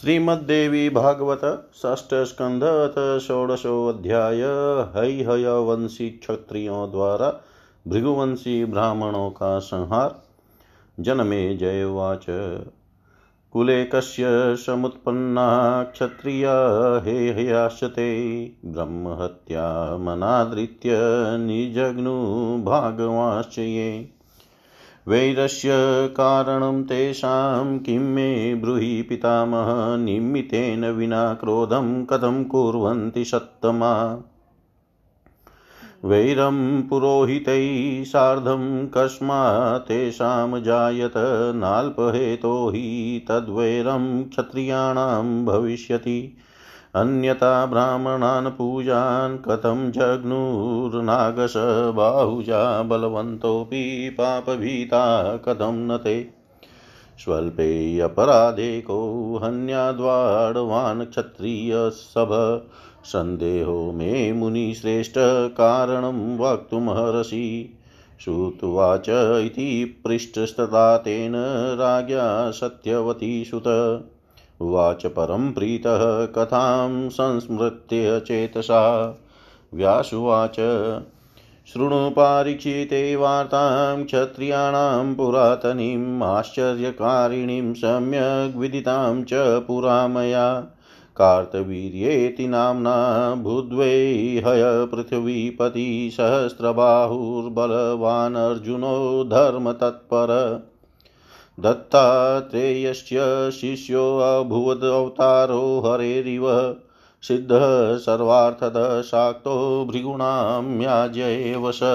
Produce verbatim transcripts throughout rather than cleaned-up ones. श्रीमद्देवी भागवत षष्ठ स्कंध अथ षोडशोऽध्याय हेहय वंशी क्षत्रियों द्वारा भृगुवंशी ब्राह्मणों का संहार। जन्मेजय उवाच कुले कस्य समुत्पन्ना क्षत्रिया हेहयाश्चते ब्रह्महत्या मनादृत्य निजग्नु भागवांश्च ये वैरस्य कारणं तेषां किं मे ब्रूहि पितामह निमितेन विना क्रोधं कथं कुर्वन्ति सत्तमा वैरं पुरोहितै सार्धं कस्मात् तेषां जायत नाल्पहेतो हि तद्वैरं क्षत्रियाणां भविष्यति अन्यथा ब्राह्मणान् पूजान् कथं जग्नुर्नागश बाहुजा बलवन्तोऽपि पापभीता कथं नते स्वल्पे अपराधे को हन्याद्वाड्वान् क्षत्रियसभ संदेहो मे मुनिश्रेष्ठ कारणं वक्तुमहर्षि श्रुत्वाच इति पृष्टस्तथा तेन राज्ञा सत्यवती सुत उवाच परं प्रीतः कथां संस्मृत्य चेतसा व्यासुवाच शृणु पारीक्षिते वार्तां क्षत्रियाणां पुरातनीम् आश्चर्यकारिणीं सम्यग् विदितां च पुरा मया कार्तवीर्येति नाम्ना भूद्वै हय पृथ्वीपति सहस्रबाहुर्बलवान् अर्जुनो धर्मतत्पर दत्तात्रेयस्य शिष्यो अभूवद् अवतारो हरेरिव सिद्धः सर्वार्थतः शाक्तो भृगूणां याजयेव स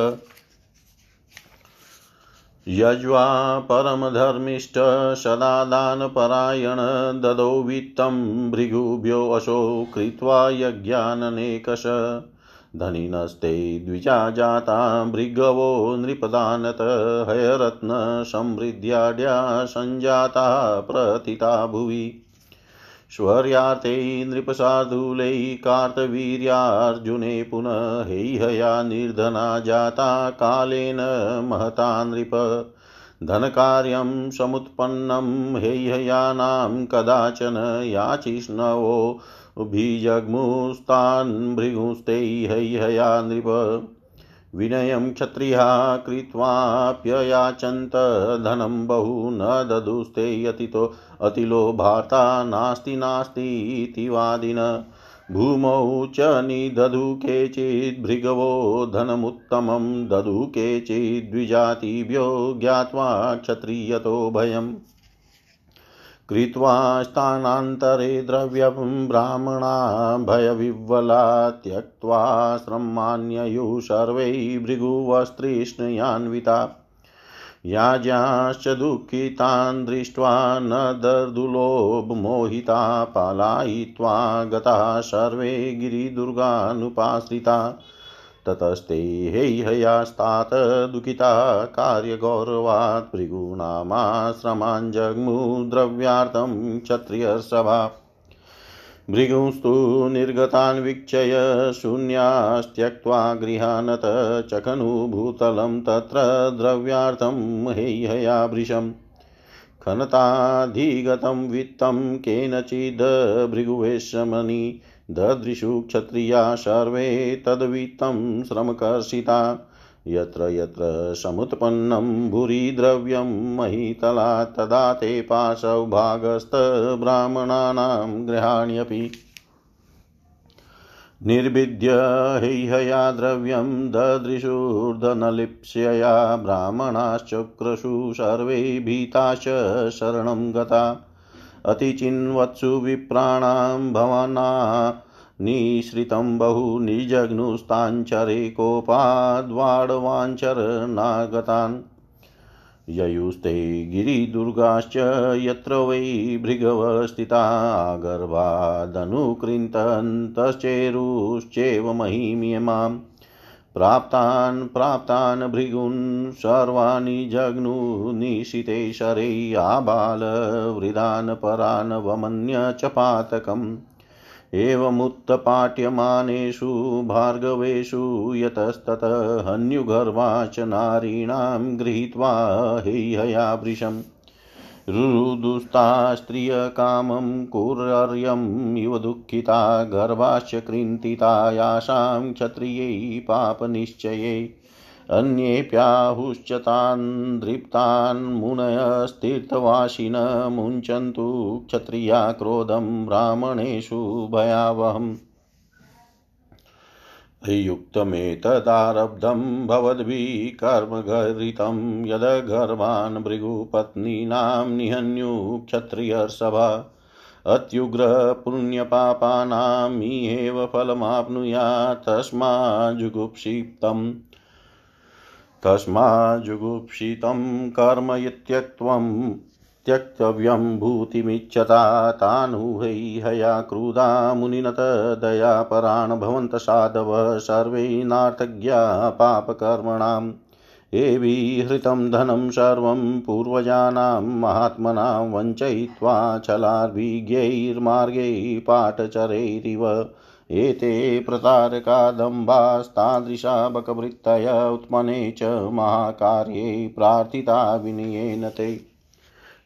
यज्वा परमधर्मिष्ठ सदा दानपरायण ददौ वित्तं भृगुभ्यो अशो कृत्वा यज्ञाननेकश धनिनस्ते द्विजा जाता भृगवो नृपदानत हयरत्न समृद्ध्याढ्या संजाता प्रतिता भुवि शौर्यार्थे नृपसाधूलै कार्तवीर्यार्जुने पुनः हेहया निर्धना जाता कालेन महता नृप धनकार्यं समुत्पन्नं हेहयानां कदाचन याचिष्णवो उभिजग्मुस्तान् भृगुस्ते हेहया नृप विनयं क्षत्रिया कृत्वाप्ययाचन्त धनं बहु न ददुस्ते यतितो अतिलोभार्ता नास्ति नास्ति इति वादिन भूमौ च निदधु केचित् भृगवो धनमुत्तमं ददु केचित् द्विजातिभ्यो ज्ञात्वा क्षत्रियतो भयम् कृत्वा स्थानान्तरे द्रव्यं ब्राह्मणा भयविह्वला त्यक्त्वा श्रमान्ययुः सर्वे भृगुवस्त्रिष्णयान्विता याज्ञाश्च दुःखितान् दृष्ट्वा न दर्दुलोभमोहिता पलायित्वा गता सर्वे गिरिदुर्गानुपाश्रिता ततस्ते हेहयास्तात दुखिता कार्यगौरवात् भृगूणामाश्रमान् जग्मु द्रव्यार्थं क्षत्रियसभा भृगुंस्तु निर्गतान् वीक्षय शून्यास्त्यक्त्वा गृहानत चखनु भूतलं तत्र द्रव्यार्थं हेहयाभृशम् खनताधिगतं वित्तं केनचिद् भृगुवेश्मनि ददृशु क्षत्रिया सर्वे तद्वित्तं श्रमकर्षिता यत्र यत्र समुत्पन्नं भूरि द्रव्यं महितला तदा ते पाशवभागस्त ब्राह्मणानां गृहाण्यपि निर्विद्य हेहया द्रव्यं ददृशूर्धनलिप्स्यया ब्राह्मणाश्चक्रशु सर्वे भीताश्च शरणं गता अतिचिन्वत्सु विप्राणां भवना निश्रितं बहु निजग्नुस्तांचरे कोपाद्वाड्वाञ्चरनागतान् ययुस्ते गिरिदुर्गाश्च यत्र वै भृगवस्थिता गर्भादनुकृन्तन्तश्चेरुश्चैव महिमयमाम् प्राप्तान् प्राप्तान् भृगून् सर्वाणि जग्नु निशिते शरैः आबाल वृदान् परान् वमन्य च पातकम् एवमुत्पाट्यमानेषु भार्गवेषु यतस्ततः हन्युगर्वाश्च नारीणां गृहीत्वा हेहयाभृशम् रुरुदुस्ता स्त्रिय कामं कुर्यं इव दुःखिता गर्वाश्च कृन्तिता यासां क्षत्रियै पापनिश्चये अन्येऽप्याहुश्च तान् दृप्तान् मुनयस्तीर्थवासिन मुञ्चन्तु क्षत्रिया क्रोधं ब्राह्मणेषु भयावहम् युक्तमेतदारब्धं भवद्भिः कर्मघरितं यदघर्मान् भृगुपत्नीनां निहन्यु क्षत्रियसभा अत्युग्र पुण्यपापानां इहेव फलमाप्नुयात् तस्मात् जुगुप्सितम् तस्मात् जुगुप्सितं कर्म इत्यक्त्वं त्यक्तव्यं भूतिमिच्छता तानुहै हया क्रुधा मुनिनत दयापरान् भवन्त साधवः सर्वे नार्तज्ञा पापकर्मणां एवि हृतं धनं सर्वं पूर्वजानां महात्मनां वञ्चयित्वा छलार्भिज्ञैर्मार्गै पाटचरैरिव एते प्रतारका दम्भास्तादृशा बकवृत्तय उत्मने च महाकार्ये प्रार्थिता विनयेन ते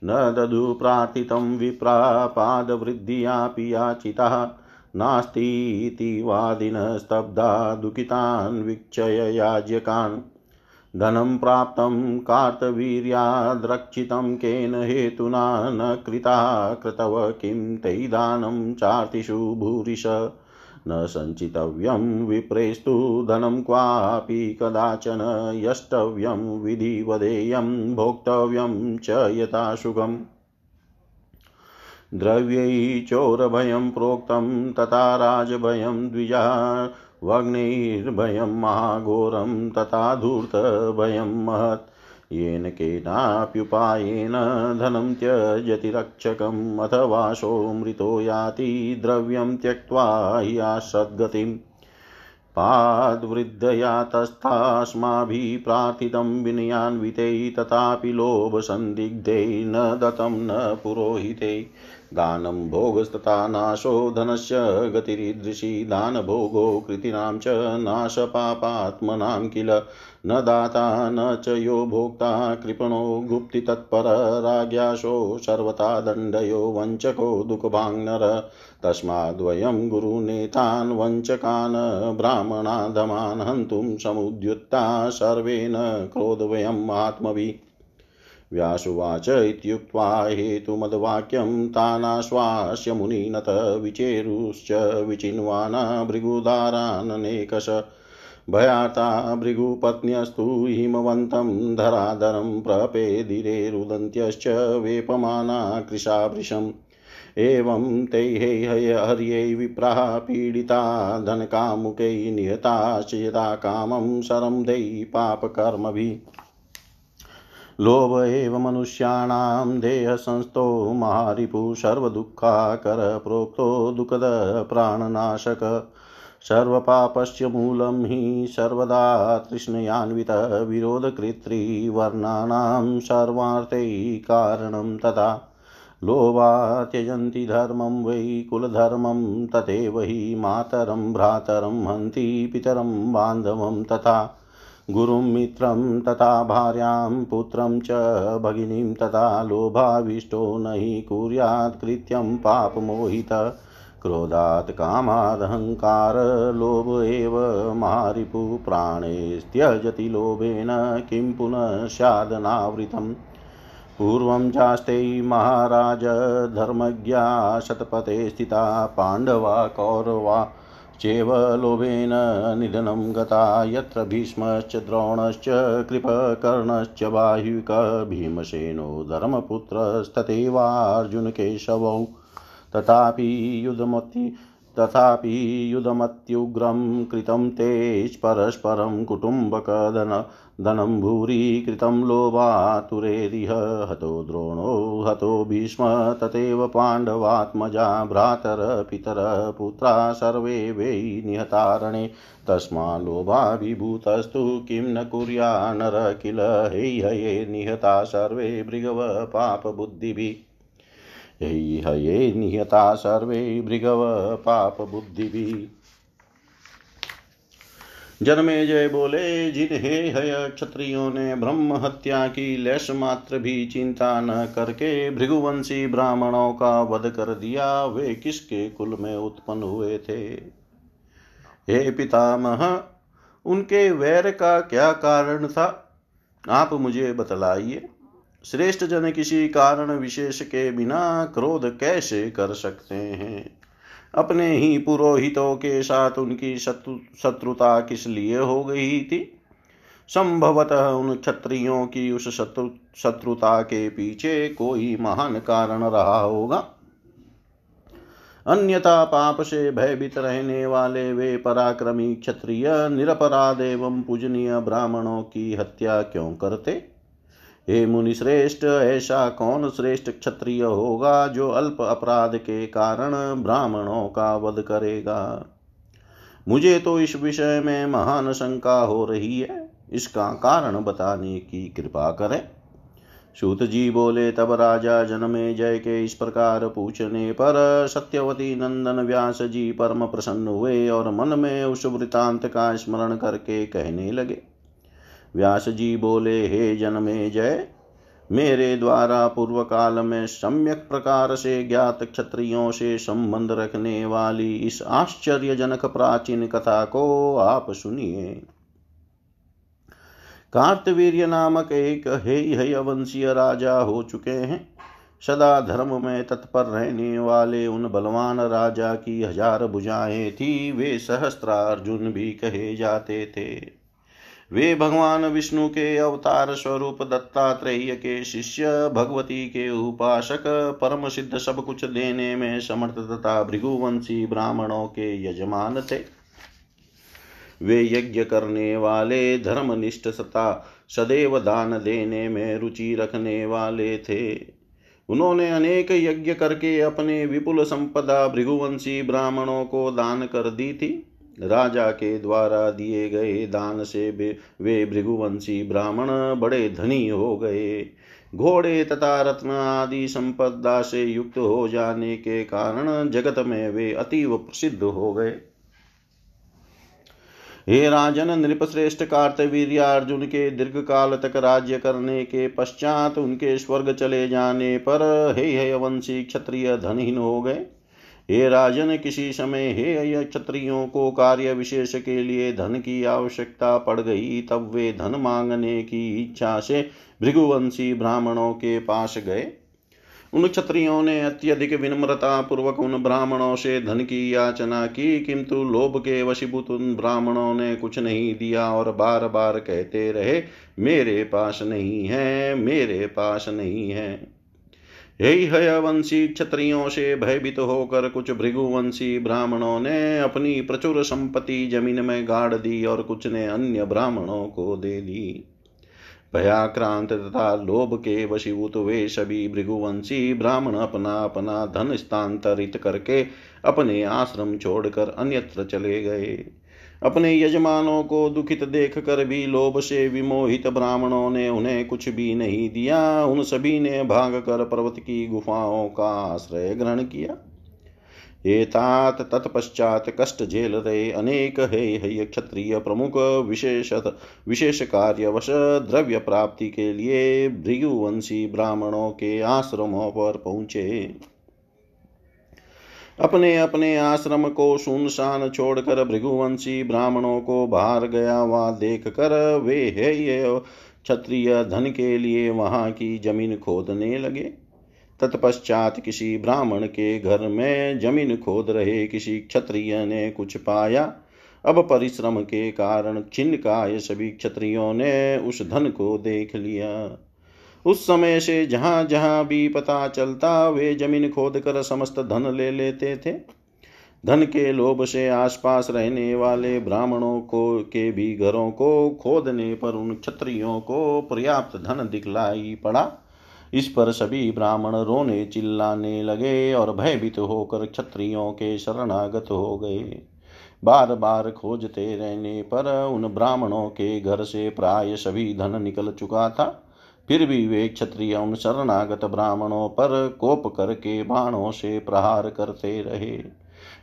न ददु प्रार्थितं विप्रा पादवृद्धियापि याचिता नास्तीति वादिनः स्तब्धा दुःखितान् वीक्षय याज्ञकान् धनं प्राप्तं कार्तवीर्याद्रक्षितं केन हेतुना न कृता कृतव किं तै दानं चार्तिषु भूरिश न संचितव्यं विप्रेस्तु धनं क्वापि कदाचन यष्टव्यं विधिवदेयं भोक्तव्यं च यथाशुगम् द्रव्यै चोरभयं प्रोक्तं तथा राजभयं द्विजा वग्नैर्भयं महाघोरं तथा धूर्तभयं महत् येन केनाप्युपायेन धनं त्यजति रक्षकम् अथवा सो मृतो याति द्रव्यं त्यक्त्वा हि आसद्गतिं पादवृद्धया तस्थास्माभिः प्रार्थितं विनयान्विते तथापि लोभसन्दिग्धे न दत्तं न पुरोहिते दानं भोगस्तथा नाशो धनस्य गतिरीदृशी दानभोगो कृतीनां च नाशपापात्मनां किल न दाता न च यो भोक्ता कृपणो गुप्ति तत्पर राज्ञाशो सर्वथा दण्डयो वञ्चको दुःखभाङ्नर तस्माद्वयं गुरुनेतान् वञ्चकान् ब्राह्मणाधमान् हन्तुं समुद्युत्ता सर्वेण क्रोधवयम् आत्मभिः व्यासुवाच इत्युक्त्वा हेतुमद्वाक्यं तानाश्वास्य मुनिनत विचेरुश्च विचिन्वाना भृगुदाराननेकश भयाता भृगुपत्न्यस्तु हिमवन्तं धराधरं प्रपेदिरे रुदन्त्यश्च वेपमाना कृशाभृशम् एवं ते हेहय हर्यै विप्राः पीडिता धनकामुकै निहताश्च यदा कामं शरं दैः पापकर्मभिः लोभ एव मनुष्याणां देहसंस्थो महारिपुः सर्वदुःखाकर प्रोक्तो दुःखद प्राणनाशक सर्वपापस्य मूलं हि सर्वदा तृष्णयान्वितः विरोधकृत्री वर्णानां सर्वार्थैः कारणं तथा लोभा त्यजन्ति धर्मं वै कुलधर्मं तथैव हि मातरं भ्रातरं हन्ति पितरं बान्धवं तथा गुरुं मित्रं तथा भार्यां पुत्रं च भगिनीं तथा लोभाविष्टो न हि कुर्यात् कृत्यं पापमोहितः क्रोधात् कामाद् अहंकार लोभ एव महारिपुः प्राणेस्त्यजति लोभेन किं पुनः स्यादनावृतम् पूर्वं चास्ते महाराज धर्मज्ञा शतपथे स्थिता पांडवा कौरवा चैव लोभेन निधनं गता यत्र भीष्मश्च द्रोणश्च कृप कर्णश्च बाह्यक भीमसेनो धर्मपुत्रस्तथैवा अर्जुन केशवौ तथापि युद्धमति तथापि युद्धमत्युग्रं कृतं ते परस्परं कुटुम्बकधन धनं भूरि कृतं लोभातुरेरिह हतो द्रोणो हतो भीष्म तथैव पाण्डवात्मजा भ्रातर पितर पुत्रा सर्वे वै निहतारणे तस्मात् लोभाभिभूतस्तु किं न कुर्या नर किल हेहये निहता सर्वे भृगव पापबुद्धिभिः हेहये निहता सर्वे भृगव पापबुद्धिभिः जन्मेजय बोले, जिन हेहय क्षत्रियों ने ब्रह्म हत्या की लेश मात्र भी चिंता न करके भृगुवंशी ब्राह्मणों का वध कर दिया, वे किसके कुल में उत्पन्न हुए थे? हे पितामह, उनके वैर का क्या कारण था, आप मुझे बतलाइए। श्रेष्ठ जन किसी कारण विशेष के बिना क्रोध कैसे कर सकते हैं? अपने ही पुरोहितों के साथ उनकी शत्रु शत्रुता किस लिए हो गई थी? संभवतः उन क्षत्रियों की उस शत्रु शत्रुता के पीछे कोई महान कारण रहा होगा, अन्यथा पाप से भयभीत रहने वाले वे पराक्रमी क्षत्रिय निरपराध एवं पूजनीय ब्राह्मणों की हत्या क्यों करते? हे मुनिश्रेष्ठ, ऐसा कौन श्रेष्ठ क्षत्रिय होगा जो अल्प अपराध के कारण ब्राह्मणों का वध करेगा? मुझे तो इस विषय में महान शंका हो रही है, इसका कारण बताने की कृपा करें। सूत जी बोले, तब राजा जन्मेजय के इस प्रकार पूछने पर सत्यवती नंदन व्यास जी परम प्रसन्न हुए और मन में उस वृतांत का स्मरण करके कहने लगे। व्यास जी बोले, हे जन्मेजय, मेरे द्वारा पूर्व काल में सम्यक प्रकार से ज्ञात क्षत्रियों से संबंध रखने वाली इस आश्चर्यजनक प्राचीन कथा को आप सुनिए। कार्तवीर्य नामक एक हेहय वंशीय राजा हो चुके हैं। सदा धर्म में तत्पर रहने वाले उन बलवान राजा की हजार भुजाएं थी, वे सहस्त्रार्जुन भी कहे जाते थे। वे भगवान विष्णु के अवतार स्वरूप दत्तात्रेय के शिष्य, भगवती के उपासक, परम सिद्ध सब कुछ देने में समर्थ तथा भृगुवंशी ब्राह्मणों के यजमान थे। वे यज्ञ करने वाले, धर्मनिष्ठ तथा सदैव दान देने में रुचि रखने वाले थे। उन्होंने अनेक यज्ञ करके अपने विपुल संपदा भृगुवंशी ब्राह्मणों को दान कर दी थी। राजा के द्वारा दिए गए दान से वे भृगुवंशी ब्राह्मण बड़े धनी हो गए। घोड़े तथा रत्न आदि संपदा से युक्त हो जाने के कारण जगत में वे अतीव प्रसिद्ध हो गए। हे राजन, नृपश्रेष्ठ कार्तवीर्य अर्जुन के दीर्घ काल तक राज्य करने के पश्चात उनके स्वर्ग चले जाने पर हेहय वंशी क्षत्रिय धनहीन हो गए। हे राजन, किसी समय हेहय क्षत्रियों को कार्य विशेष के लिए धन की आवश्यकता पड़ गई, तब वे धन मांगने की इच्छा से भृगुवंशी ब्राह्मणों के पास गए। उन क्षत्रियों ने अत्यधिक विनम्रता पूर्वक उन ब्राह्मणों से धन की याचना की, किंतु लोभ के वशीभूत उन ब्राह्मणों ने कुछ नहीं दिया और बार बार कहते रहे, मेरे पास नहीं है, मेरे पास नहीं है। हेहय वंशी क्षत्रियों से भयभीत होकर कुछ भृगुवंशी ब्राह्मणों ने अपनी प्रचुर संपत्ति जमीन में गाड़ दी और कुछ ने अन्य ब्राह्मणों को दे दी। भयाक्रांत तथा लोभ के वशीभूत वे सभी भृगुवंशी ब्राह्मण अपना अपना धन स्थानांतरित करके अपने आश्रम छोड़कर अन्यत्र चले गए। अपने यजमानों को दुखित देख कर भी लोभ से विमोहित ब्राह्मणों ने उन्हें कुछ भी नहीं दिया। उन सभी ने भागकर पर्वत की गुफाओं का आश्रय ग्रहण किया। एतात तत्पश्चात कष्ट झेल रहे अनेक हेहय क्षत्रिय प्रमुख विशेष विशेष कार्यवश द्रव्य प्राप्ति के लिए भृगुवंशी ब्राह्मणों के आश्रमों पर पहुँचे। अपने अपने आश्रम को सुनसान छोड़कर भृगुवंशी ब्राह्मणों को बाहर गया वहाँ देख कर वे हेहय क्षत्रिय धन के लिए वहाँ की जमीन खोदने लगे। तत्पश्चात किसी ब्राह्मण के घर में जमीन खोद रहे किसी क्षत्रिय ने कुछ पाया। अब परिश्रम के कारण छिन्नकाय सभी क्षत्रियों ने उस धन को देख लिया। उस समय से जहाँ जहाँ भी पता चलता वे जमीन खोद कर समस्त धन ले लेते थे। धन के लोभ से आसपास रहने वाले ब्राह्मणों को के भी घरों को खोदने पर उन क्षत्रियों को पर्याप्त धन दिखलाई पड़ा। इस पर सभी ब्राह्मण रोने चिल्लाने लगे और भयभीत होकर क्षत्रियों के शरणागत हो गए। बार बार खोजते रहने पर उन ब्राह्मणों के घर से प्राय सभी धन निकल चुका था, फिर भी वे क्षत्रिय उन शरणागत ब्राह्मणों पर कोप करके बाणों से प्रहार करते रहे।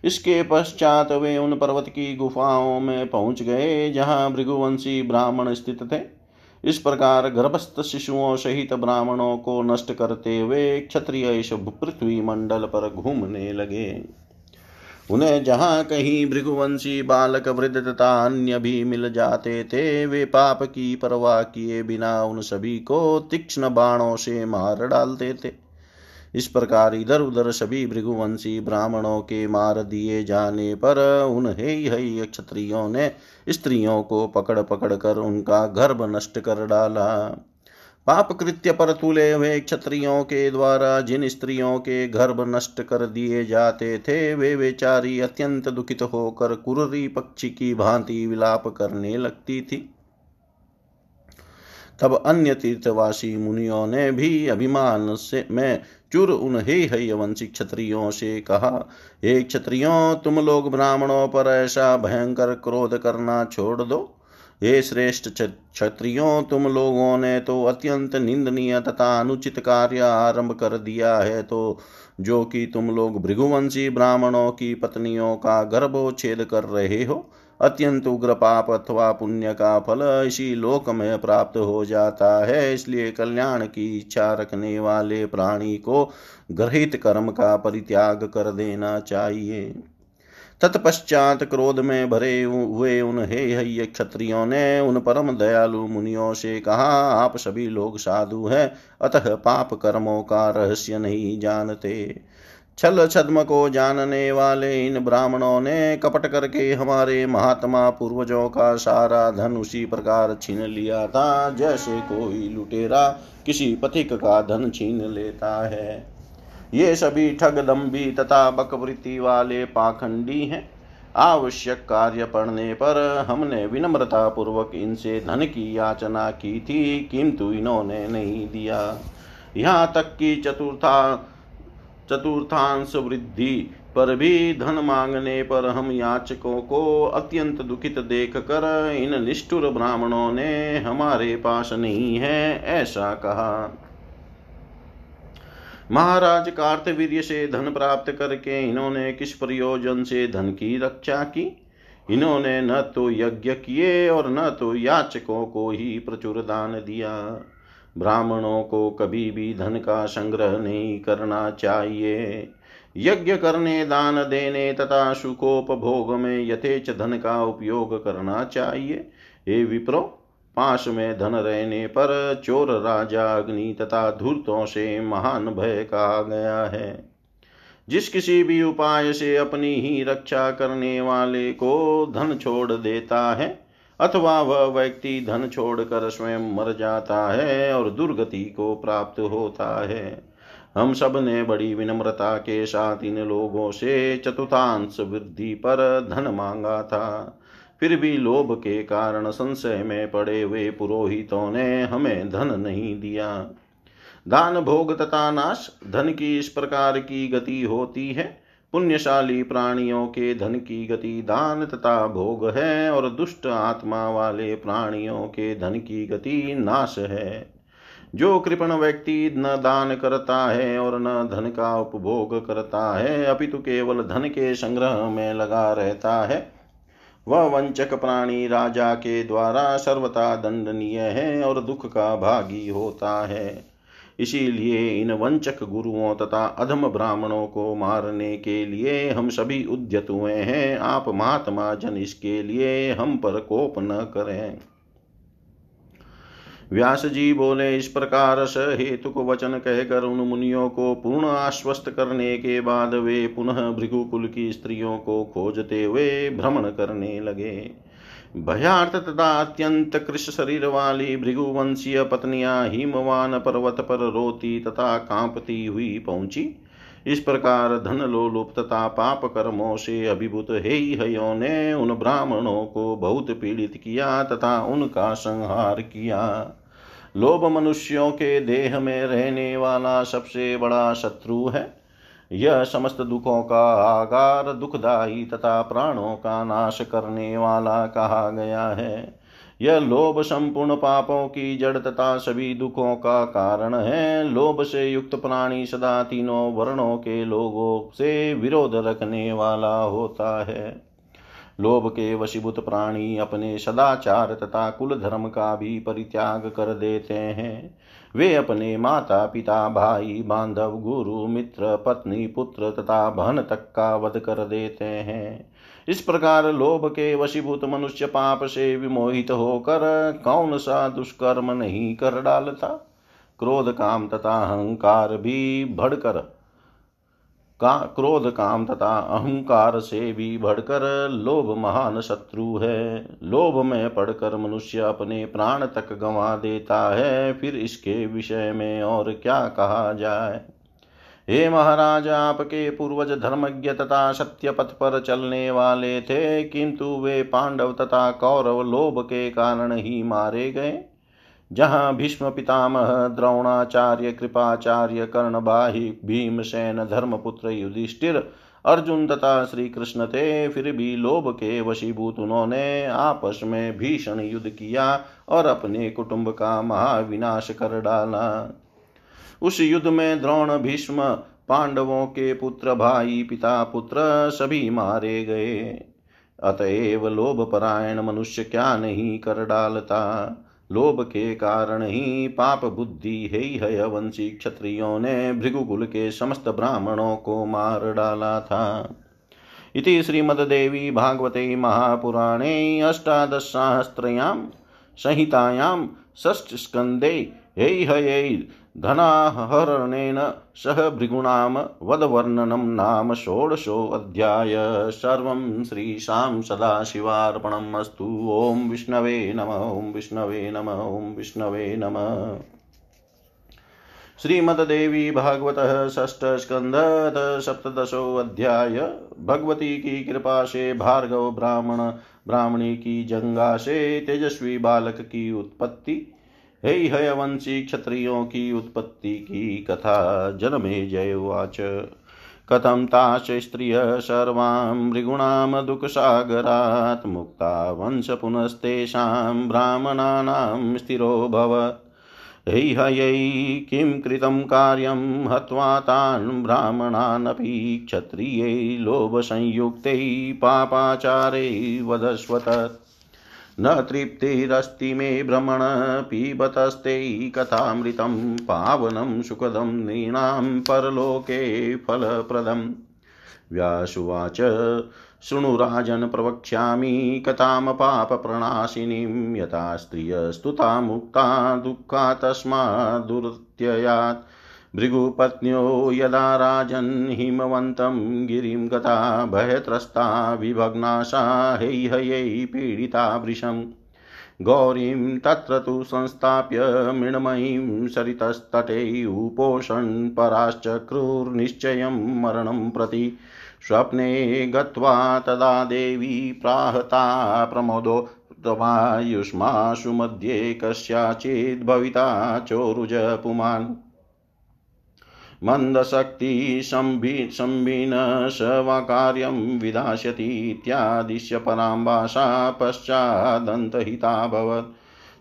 इसके पश्चात वे उन पर्वत की गुफाओं में पहुंच गए जहां भृगुवंशी ब्राह्मण स्थित थे। इस प्रकार गर्भस्थ शिशुओं सहित ब्राह्मणों को नष्ट करते हुए क्षत्रिय इस पृथ्वी मंडल पर घूमने लगे। उन्हें जहाँ कहीं भृगुवंशी बालक वृद्ध तथा अन्य भी मिल जाते थे। वे पाप की परवाह किए बिना उन सभी को तीक्ष्ण बाणों से मार डालते थे। इस प्रकार इधर उधर सभी भृगुवंशी ब्राह्मणों के मार दिए जाने पर उन हेहय क्षत्रियों ने स्त्रियों को पकड़ पकड़ कर उनका गर्भ नष्ट कर डाला। पाप कृत्य पर तुले हुए क्षत्रियों के द्वारा जिन स्त्रियों के गर्भ नष्ट कर दिए जाते थे वे बेचारी अत्यंत दुखित होकर कुररी पक्षी की भांति विलाप करने लगती थी। तब अन्य तीर्थवासी मुनियों ने भी अभिमान से मैं चुर उन हेहय वंशी क्षत्रियों से कहा, हे क्षत्रियों, तुम लोग ब्राह्मणों पर ऐसा भयंकर क्रोध करना छोड़ दो। हे श्रेष्ठ क्षत्रियों, तुम लोगों ने तो अत्यंत निंदनीय तथा अनुचित कार्य आरंभ कर दिया है, तो जो कि तुम लोग भृगुवंशी ब्राह्मणों की पत्नियों का गर्भोच्छेद कर रहे हो। अत्यंत उग्र पाप अथवा पुण्य का फल इसी लोक में प्राप्त हो जाता है। इसलिए कल्याण की इच्छा रखने वाले प्राणी को गृहीत कर्म का परित्याग कर देना चाहिए। तत्पश्चात क्रोध में भरे हुए उन हेहय क्षत्रियों ने उन परम दयालु मुनियों से कहा, आप सभी लोग साधु हैं, अतः पाप कर्मों का रहस्य नहीं जानते। छल छद्म को जानने वाले इन ब्राह्मणों ने कपट करके हमारे महात्मा पूर्वजों का सारा धन उसी प्रकार छीन लिया था जैसे कोई लुटेरा किसी पथिक का धन छीन लेता है। ये सभी ठग दंभी तथा बकवृत्ति वाले पाखंडी हैं। आवश्यक कार्य पड़ने पर हमने विनम्रता पूर्वक इनसे धन की याचना की थी, किंतु इन्होंने नहीं दिया। यहाँ तक कि चतुर्था चतुर्थांश वृद्धि पर भी धन मांगने पर हम याचकों को अत्यंत दुखित देख कर इन निष्ठुर ब्राह्मणों ने हमारे पास नहीं है ऐसा कहा। महाराज, कार्तवीर्य से धन प्राप्त करके इन्होंने किस प्रयोजन से धन की रक्षा की? इन्होंने न तो यज्ञ किए और न तो याचकों को ही प्रचुर दान दिया। ब्राह्मणों को कभी भी धन का संग्रह नहीं करना चाहिए। यज्ञ करने, दान देने तथा सुखोपभोग में यथेच धन का उपयोग करना चाहिए। हे विप्रो, पास में धन रहने पर चोर, राजा, अग्नि तथा धूर्तों से महान भय कहा गया है। जिस किसी भी उपाय से अपनी ही रक्षा करने वाले को धन छोड़ देता है अथवा वह व्यक्ति धन छोड़कर स्वयं मर जाता है और दुर्गति को प्राप्त होता है। हम सब ने बड़ी विनम्रता के साथ इन लोगों से चतुर्थांश वृद्धि पर धन मांगा था, फिर भी लोभ के कारण संशय में पड़े हुए पुरोहितों ने हमें धन नहीं दिया। दान, भोग तथा नाश, धन की इस प्रकार की गति होती है। पुण्यशाली प्राणियों के धन की गति दान तथा भोग है और दुष्ट आत्मा वाले प्राणियों के धन की गति नाश है। जो कृपण व्यक्ति न दान करता है और न धन का उपभोग करता है अपितु केवल धन के संग्रह में लगा रहता है, वह वंचक प्राणी राजा के द्वारा सर्वथा दंडनीय है और दुख का भागी होता है। इसीलिए इन वंचक गुरुओं तथा अधम ब्राह्मणों को मारने के लिए हम सभी उद्यत हुए हैं। आप महात्मा जन इसके लिए हम पर कोप न करें। व्यास जी बोले, इस प्रकार से हेतुक वचन कहकर उन मुनियों को पूर्ण आश्वस्त करने के बाद वे पुनः भृगुकुल की स्त्रियों को खोजते हुए भ्रमण करने लगे। भयार्त तथा अत्यंत कृश शरीर वाली भृगुवंशीय पत्नियां हिमवान पर्वत पर रोती तथा कांपती हुई पहुंची। इस प्रकार धन लोलुप तथा पाप कर्मों से अभिभूत हेहयों ने उन ब्राह्मणों को बहुत पीड़ित किया तथा उनका संहार किया। लोभ मनुष्यों के देह में रहने वाला सबसे बड़ा शत्रु है। यह समस्त दुखों का आगार, दुखदायी तथा प्राणों का नाश करने वाला कहा गया है। यह लोभ संपूर्ण पापों की जड़ तथा सभी दुखों का कारण है। लोभ से युक्त प्राणी सदा तीनों वर्णों के लोगों से विरोध रखने वाला होता है। लोभ के वशीभूत प्राणी अपने सदाचार तथा कुल धर्म का भी परित्याग कर देते हैं। वे अपने माता पिता भाई बांधव गुरु मित्र पत्नी पुत्र तथा बहन तक का वध कर देते हैं। इस प्रकार लोभ के वशीभूत मनुष्य पाप से विमोहित होकर कौन सा दुष्कर्म नहीं कर डालता। क्रोध काम तथा अहंकार भी बढ़कर का क्रोध काम तथा अहंकार से भी बढ़कर लोभ महान शत्रु है। लोभ में पड़कर मनुष्य अपने प्राण तक गंवा देता है। फिर इसके विषय में और क्या कहा जाए। हे महाराज, आपके पूर्वज धर्मज्ञ तथा सत्य पथ पर चलने वाले थे, किंतु वे पांडव तथा कौरव लोभ के कारण ही मारे गए। जहाँ भीष्म पितामह द्रोणाचार्य कृपाचार्य कर्णबाही भीमसेन धर्मपुत्र युधिष्ठिर अर्जुन तथा श्री कृष्ण थे, फिर भी लोभ के वशीभूत उन्होंने आपस में भीषण युद्ध किया और अपने कुटुंब का महाविनाश कर डाला। उस युद्ध में द्रोण भीष्म पांडवों के पुत्र भाई पिता पुत्र सभी मारे गए। अतएव लोभ परायण मनुष्य क्या नहीं कर डालता। लोभ के कारण ही पाप बुद्धि हेहय वंशी क्षत्रियों ने भृगुकुल के समस्त ब्राह्मणों को मार डाला था। इति श्रीमद्देवी भागवते महापुराणे अष्टादशसहस्रयां संहितायां षष्ठ स्कंदे हेहय धनाहरणेन सह भृगुणाम वधवर्णनम नाम षोडशो अध्याय। सर्वं श्रीशां सदाशिवार्पणम् अस्तु। ओम विष्णवे नमः। ओम विष्णवे नमः। ओम विष्णवे नमः। श्रीमद्देवी भागवत षष्ठ स्कंध सप्तदशो अध्याय। भगवती की कृपा से भार्गव ब्राह्मण ब्राह्मणी की जंगा से तेजस्वी बालक की उत्पत्ति, हेहय वंशी क्षत्रियों की उत्पत्ति की कथा। जन्मेजय उवाच कथं ताश स्त्रियः सर्वां भृगूणां दुःखसागरात् मुक्ता वंश पुनस्तेषां ब्राह्मणानां स्थिरो भवत्। हेहयै किं कृतं कार्यं हत्वा तान् ब्राह्मणानपि क्षत्रियै लोभसंयुक्तै पापाचारै वदस्वत। न तृप्तिरस्ति मे भ्रमण पीबतस्ते कथामृतं पावनं सुखदं नृणां परलोके फलप्रदम्। व्यासुवाच शृणु राजन् प्रवक्ष्यामि कथां पापप्रणाशिनीं। यथा स्त्रियस्तुता मुक्ता दुःखा तस्मादुरत्ययात्। भृगुपत्न्यो यदा राजन् हिमवन्तं गिरिं गता भयत्रस्ता विभग्नाशा हेहयै पीडिता वृषं। गौरीं तत्र तु संस्थाप्य मृण्मयीं सरितस्तटे उपोषन् पराश्चक्रुर्निश्चयं मरणं प्रति। स्वप्ने गत्वा तदा देवी प्राहता प्रमोदो युष्मासु मध्ये कस्याचिद् भविता चोरुज पुमान्। मंदशक्ति संभीन सवा कार्यं विदास्यति इत्यादिश्य पराम्बाषा पश्चादन्तहिताभवत्।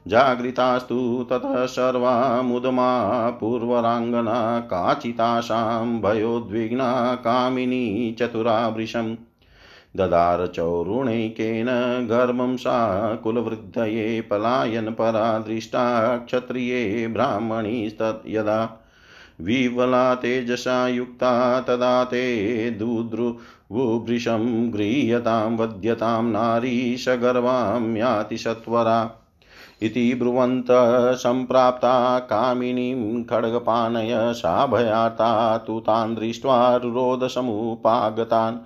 जागृतास्तु ततः सर्वा मुदमा पूर्वरांगना काचिताशां भयोद्विग्ना कामिनी चतुरावृशं। ददार चौरुणैकेन गर्भं सा कुलवृद्धये पलायन परा दृष्टा क्षत्रिये ब्राह्मणीस्तत् यदा। विवला तेजसा युक्ता तदा ते दुद्रुवुभृशं गृह्यतां वध्यतां नारी सगर्वां याति सत्वरा। इति ब्रुवन्तः सम्प्राप्ता कामिनीं खड्गपाणय सा भयाता तु तान् दृष्ट्वा रुरोदसमुपागतान्।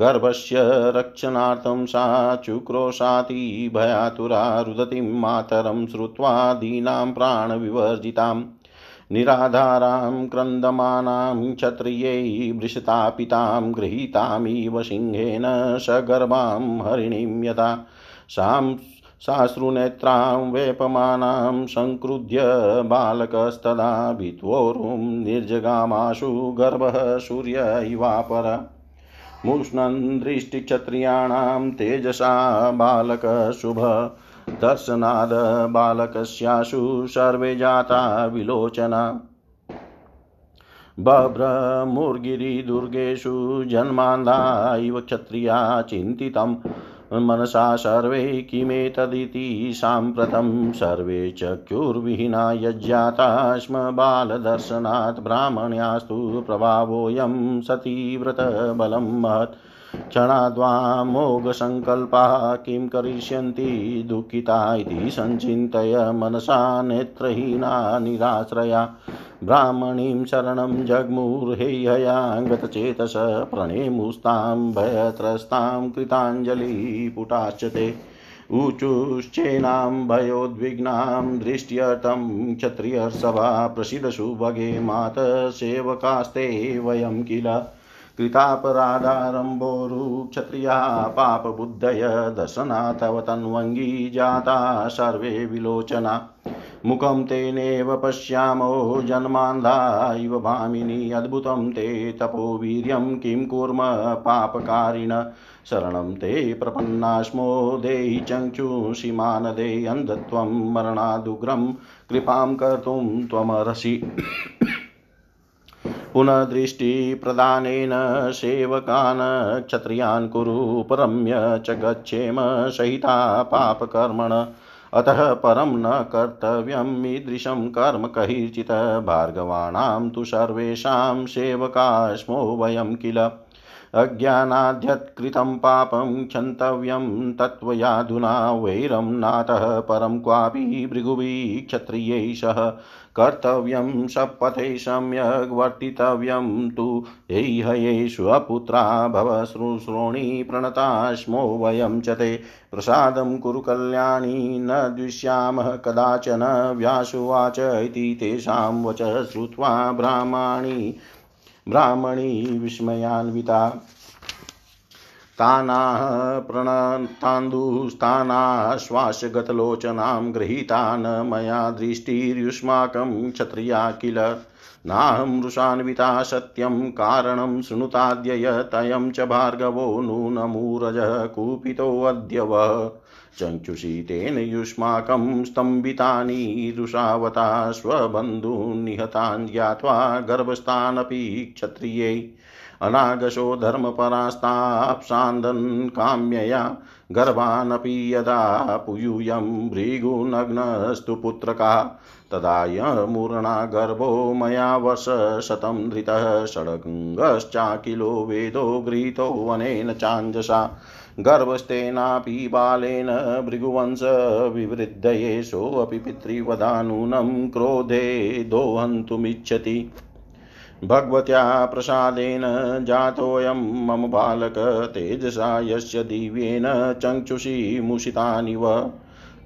गर्भस्य रक्षणार्थं सा चुक्रोशाति भयातुरा रुदतिं मातरं श्रुत्वा दीनां प्राणविवर्जिताम्। निराधारां क्रन्दमानां क्षत्रियै वृषतापितां गृहीतामिव सिंहेन सगर्भां हरिणीं यथा। सां साश्रुनेत्रां वेपमानां संक्रुध्य बालकस्तदा भित्वोरुं निर्जगामाशु गर्भः सूर्य इवापर। मुष्णन् दृष्टिक्षत्रियाणां तेजसा बालकः शुभः दर्शनाद बालकस्याशु सर्वे जाता विलोचना बभ्रमुर्गिरि दुर्गेषु जन्मान्धा इव क्षत्रिया चिन्तितम् मनसा सर्वे किमेतदिति साम्प्रतं सर्वे चक्षुर्विहीना यज्जाता स्म बालदर्शनात् ब्राह्मण्यास्तु प्रभावोऽयं सतीव्रत बलं महत् क्षणाद्वां मोघसङ्कल्पाः किं करिष्यन्ति दुःखिता इति संचिन्तय मनसा नेत्रहीना निराश्रया ब्राह्मणीं शरणं जग्मुर्हेहयां गतचेतस प्रणेमुस्तां भयत्रस्तां कृताञ्जलिपुटाश्च ते ऊचुश्चेनां भयोद्विग्नां दृष्ट्यर्थं क्षत्रियसभा प्रसीदशुभगे मातसेवकास्ते वयं किल कृतापराधारम्भोरु क्षत्रिया पापबुद्धय दर्शना तव तन्वङ्गी जाता सर्वे विलोचना मुखं तेनेव पश्यामो जन्मान्धा इव भामिनी अद्भुतं ते तपोवीर्यं किं कुर्म पापकारिण शरणं ते प्रपन्नास्मो देहि चक्षुषीमान देहि अन्धत्वं मरणादुग्रं कृपां कर्तुं त्वमर्हसि पुनः दृष्टिप्रदानेन सेवकान् क्षत्रियान् कुरु परम्य च गच्छेम सहिता पापकर्मण अतः परं न कर्तव्यं ईदृशं कर्म कहिचित् भार्गवाणां तु सर्वेषां सेवकास्मो वयं किल अज्ञानाद्यत्कृतं पापं क्षन्तव्यं तत्त्वयाधुना वैरं नातः परं क्वापि भृगुभिः क्षत्रियैः सह कर्तव्यं सपथे सम्यग् वर्तितव्यं तु हेहये स्वपुत्रा भव श्रुश्रोणी प्रणता स्मो वयं च ते प्रसादं कुरु कल्याणी न द्विष्यामः कदाचन व्यासुवाच इति तेषां वचः श्रुत्वा ब्राह्मणी ब्राह्मणी विस्मयान्विता तानाः प्रणतान्दुस्तानाः श्वासगतलोचनां गृहीतान् मया दृष्टिर्युष्माकं क्षत्रिया किल नाहं रुषान्विता सत्यं कारणं शृणुताद्यय तयं च भार्गवो नूनमूरजः कूपितोऽद्यवः चक्षुषी तेन युष्माकं स्तम्भितानि रुषावता स्वबन्धून् निहतान् ज्ञात्वा गर्भस्थानपि क्षत्रियै अनागशो धर्मपरास्ताप्सान्दन् काम्यया गर्भानपि यदा पुयूयं भृगुनग्नस्तु पुत्रकः तदायमूर्णा गर्भो मया वर्ष शतं धृतः षड्गङ्गश्चाकिलो वेदो गृहीतो वनेन चाञ्जसा गर्भस्तेनापि बालेन भृगुवंश विवृद्धये सोऽपि पितृवदानूनं क्रोधे दोहन्तुमिच्छति भगवत्या प्रसादेन जातोऽयं मम बालक तेजसा यस्य दिव्येन चक्षुषी मुषितानिव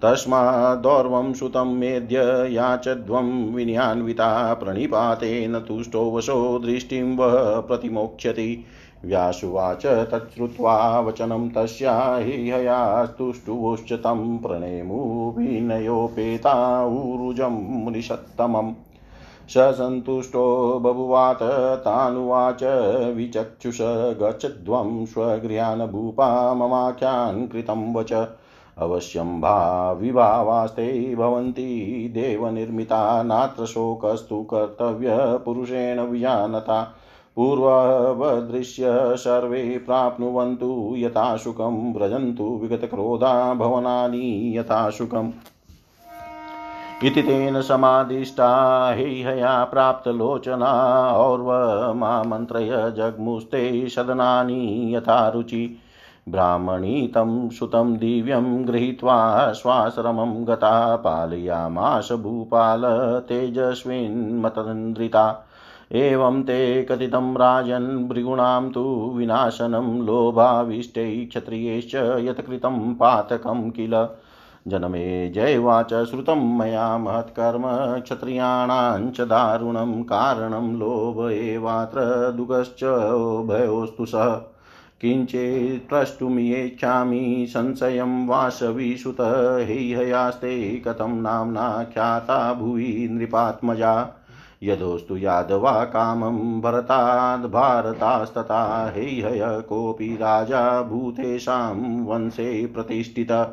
तस्मादौर्वं सुतं मेद्य याचध्वं विन्यान्विता प्रणिपातेन तुष्टो वशो दृष्टिं वः प्रतिमोक्ष्यति व्यासुवाच तच्छ्रुत्वा वचनं तस्या हेहयास्तुष्टुवोश्चतं प्रणेमुभिनयोपेता ऊरुजं मुनिषत्तमम् ससन्तुष्टो बभुवात तानुवाच विचक्षुष गच्छध्वं स्वगृहान् भूपा ममाख्यान् कृतं वच अवश्यं भाविभावास्ते भवन्ति देवनिर्मिता नात्र शोकस्तु कर्तव्य पुरुषेण विजानता पूर्ववदृश्य सर्वे प्राप्नुवन्तु यथाशुकं व्रजन्तु विगतक्रोधा भवनानि यथाशुकम् इति तेन समादिष्टा हेहया प्राप्तलोचना और्व मामन्त्रय जग्मुस्ते सदनानि यथा रुचि ब्राह्मणी तं सुतं दिव्यं गृहीत्वा स्वाश्रमं गता पालयामास भूपाल तेजस्विन्मतन्द्रिता एवं ते कथितं राजन् भृगुणां तु विनाशनं लोभाविष्टै क्षत्रियैश्च यत्कृतं पातकं किल जन्मेजयवाच श्रुतं मया महत्कर्म क्षत्रियाणां च दारुणं कारणं लोभ एवात्र दुःखश्च भयोस्तु सः किञ्चित् प्रष्टुमिच्छामि संशयं वासविसुत हेहयास्ते कथं नाम्ना ख्याता भुवि नृपात्मजा यदोस्तु यादवा कामं भरताद् भारतास्तथा हेहय कोऽपि राजा भूतेषां वंशे प्रतिष्ठितः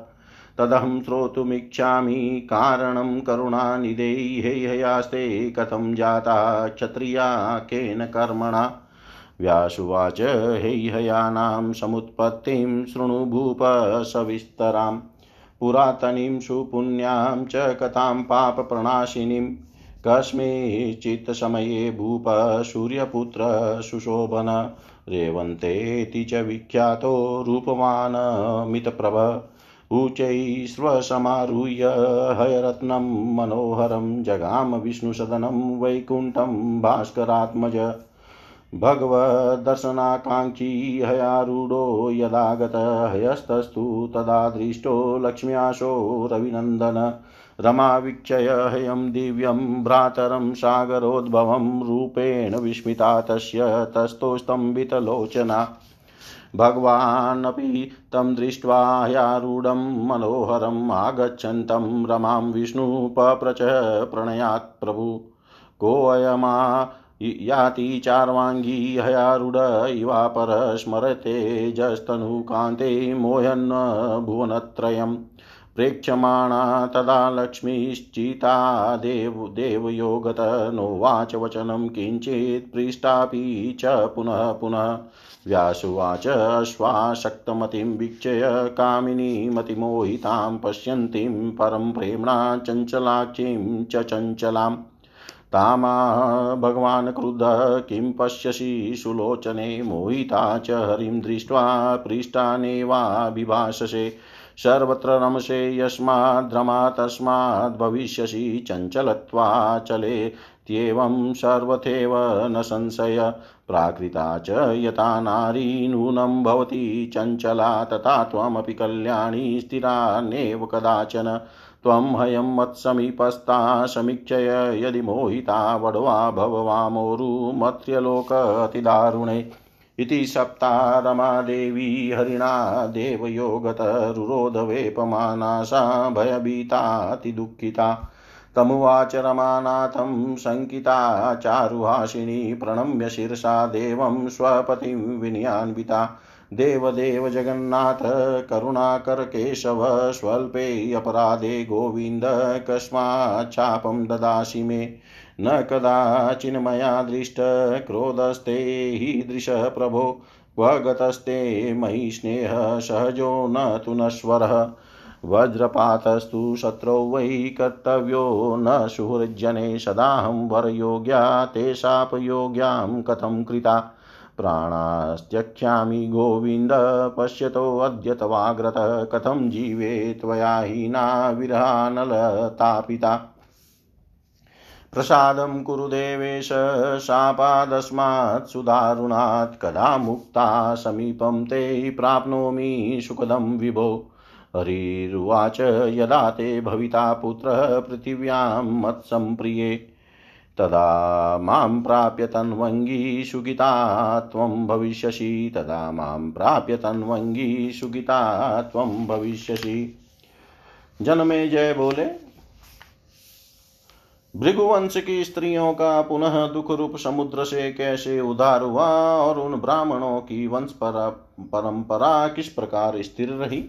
तदहं श्रोतुमिच्छामि कारणं करुणानिधे हेहयास्ते कथं जाता क्षत्रिया केन कर्मणा। व्यासुवाच हेहयानां समुत्पत्तिं शृणु भूप सविस्तरां पुरातनीं सुपुण्यां च कथां पापप्रणाशिनीं कस्मिंश्चित् समये भूप सूर्यपुत्र सुशोभन रेवन्तेति च विख्यातो रूपवान् मितप्रभ उच्चैश्रवा हयरत्नं मनोहरं जगाम विष्णुसदनं वैकुण्ठं भास्करात्मज भगवद्दर्शनाकाङ्क्षी हयारूढो यदागत हयस्तस्तु तदा दृष्टो लक्ष्म्याशो रविनन्दन रमावीक्षय हयं दिव्यं भ्रातरं सागरोद्भवं रूपेण विस्मिता तस्य तस्थो स्तम्भितलोचना भगवानपि तं दृष्ट्वा हयारूढं मनोहरम् आगच्छन्तं रमां विष्णुपप्रच प्रणयात् प्रभु कोऽयमा याति चार्वाङ्गी हयारूढ इवापर स्मरते जस्तनुकान्ते मोहन् भुवनत्रयम् प्रेक्षमाणा तदा लक्ष्मीश्चिता देव देवयोगत नोवाच वचनं किञ्चित् पृष्टापि च पुनः पुनः। व्यासुवाच श्वासक्तमतिं वीक्षय कामिनीमतिमोहितां पश्यन्तीं परं प्रेम्णा चञ्चलाक्षीं च चञ्चलाम् तामा भगवान् क्रुद्धः किं पश्यसि सुलोचने मोहिता च हरिं दृष्ट्वा पृष्ठानेवाभिभाषसे सर्वत्र रमसे यस्माद्रमा तस्माद्भविष्यसि चञ्चलत्वाचले त्येवं सर्वथैव न संशय प्राकृता च यथा नारी नूनं भवति चञ्चला तथा त्वमपि कल्याणी स्थिरा नैव कदाचन त्वं हयं मत्समीपस्था समीक्षय यदि मोहिता वड्वा भववामोरुमत्यलोकतिदारुणे इति सप्ता रमादेवी हरिणा देवयोगत रुरोधवेपमाना सा भयभीतातिदुःखिता तमुवाच रमानाथं शङ्किता चारुहासिनी प्रणम्य शिरसा देवं स्वपतिं विनयान्विता देवदेव जगन्नाथ करुणाकर केशव स्वल्पे अपराधे गोविन्द कस्माच्छापं ददासि मे न कदाचिन् मया दृष्ट क्रोधस्ते हीदृशः प्रभो क्व गतस्ते मयि स्नेहः सहजो न तु नश्वरः वज्रपातस्तु शत्रौ वै कर्तव्यो न सुहृज्जने सदाहं वरयोग्या तेषापयोग्यां कथं कृता प्राणास्त्यक्ष्यामि गोविन्द पश्यतो अद्यतवाग्रत कथं जीवे त्वया हीना विरहानलतापिता प्रसादं कुरु देवेश शापादस्मात् सुदारुणात् कदा मुक्ता समीपं ते प्राप्नोमि सुखदं विभो। हरिरुवाच यदा ते भविता पुत्रः पृथिव्यां मत्संप्रिये तदा मां प्राप्य तन्वङ्गी सुगिता त्वं भविष्यसि तदा मां प्राप्य तन्वङ्गी सुगिता त्वं भविष्यसि। जन्मेजय बोले, भृगुवंश की स्त्रियों का पुनः दुख रूप समुद्र से कैसे उद्धार हुआ और उन ब्राह्मणों की वंश परंपरा किस प्रकार स्थिर रही।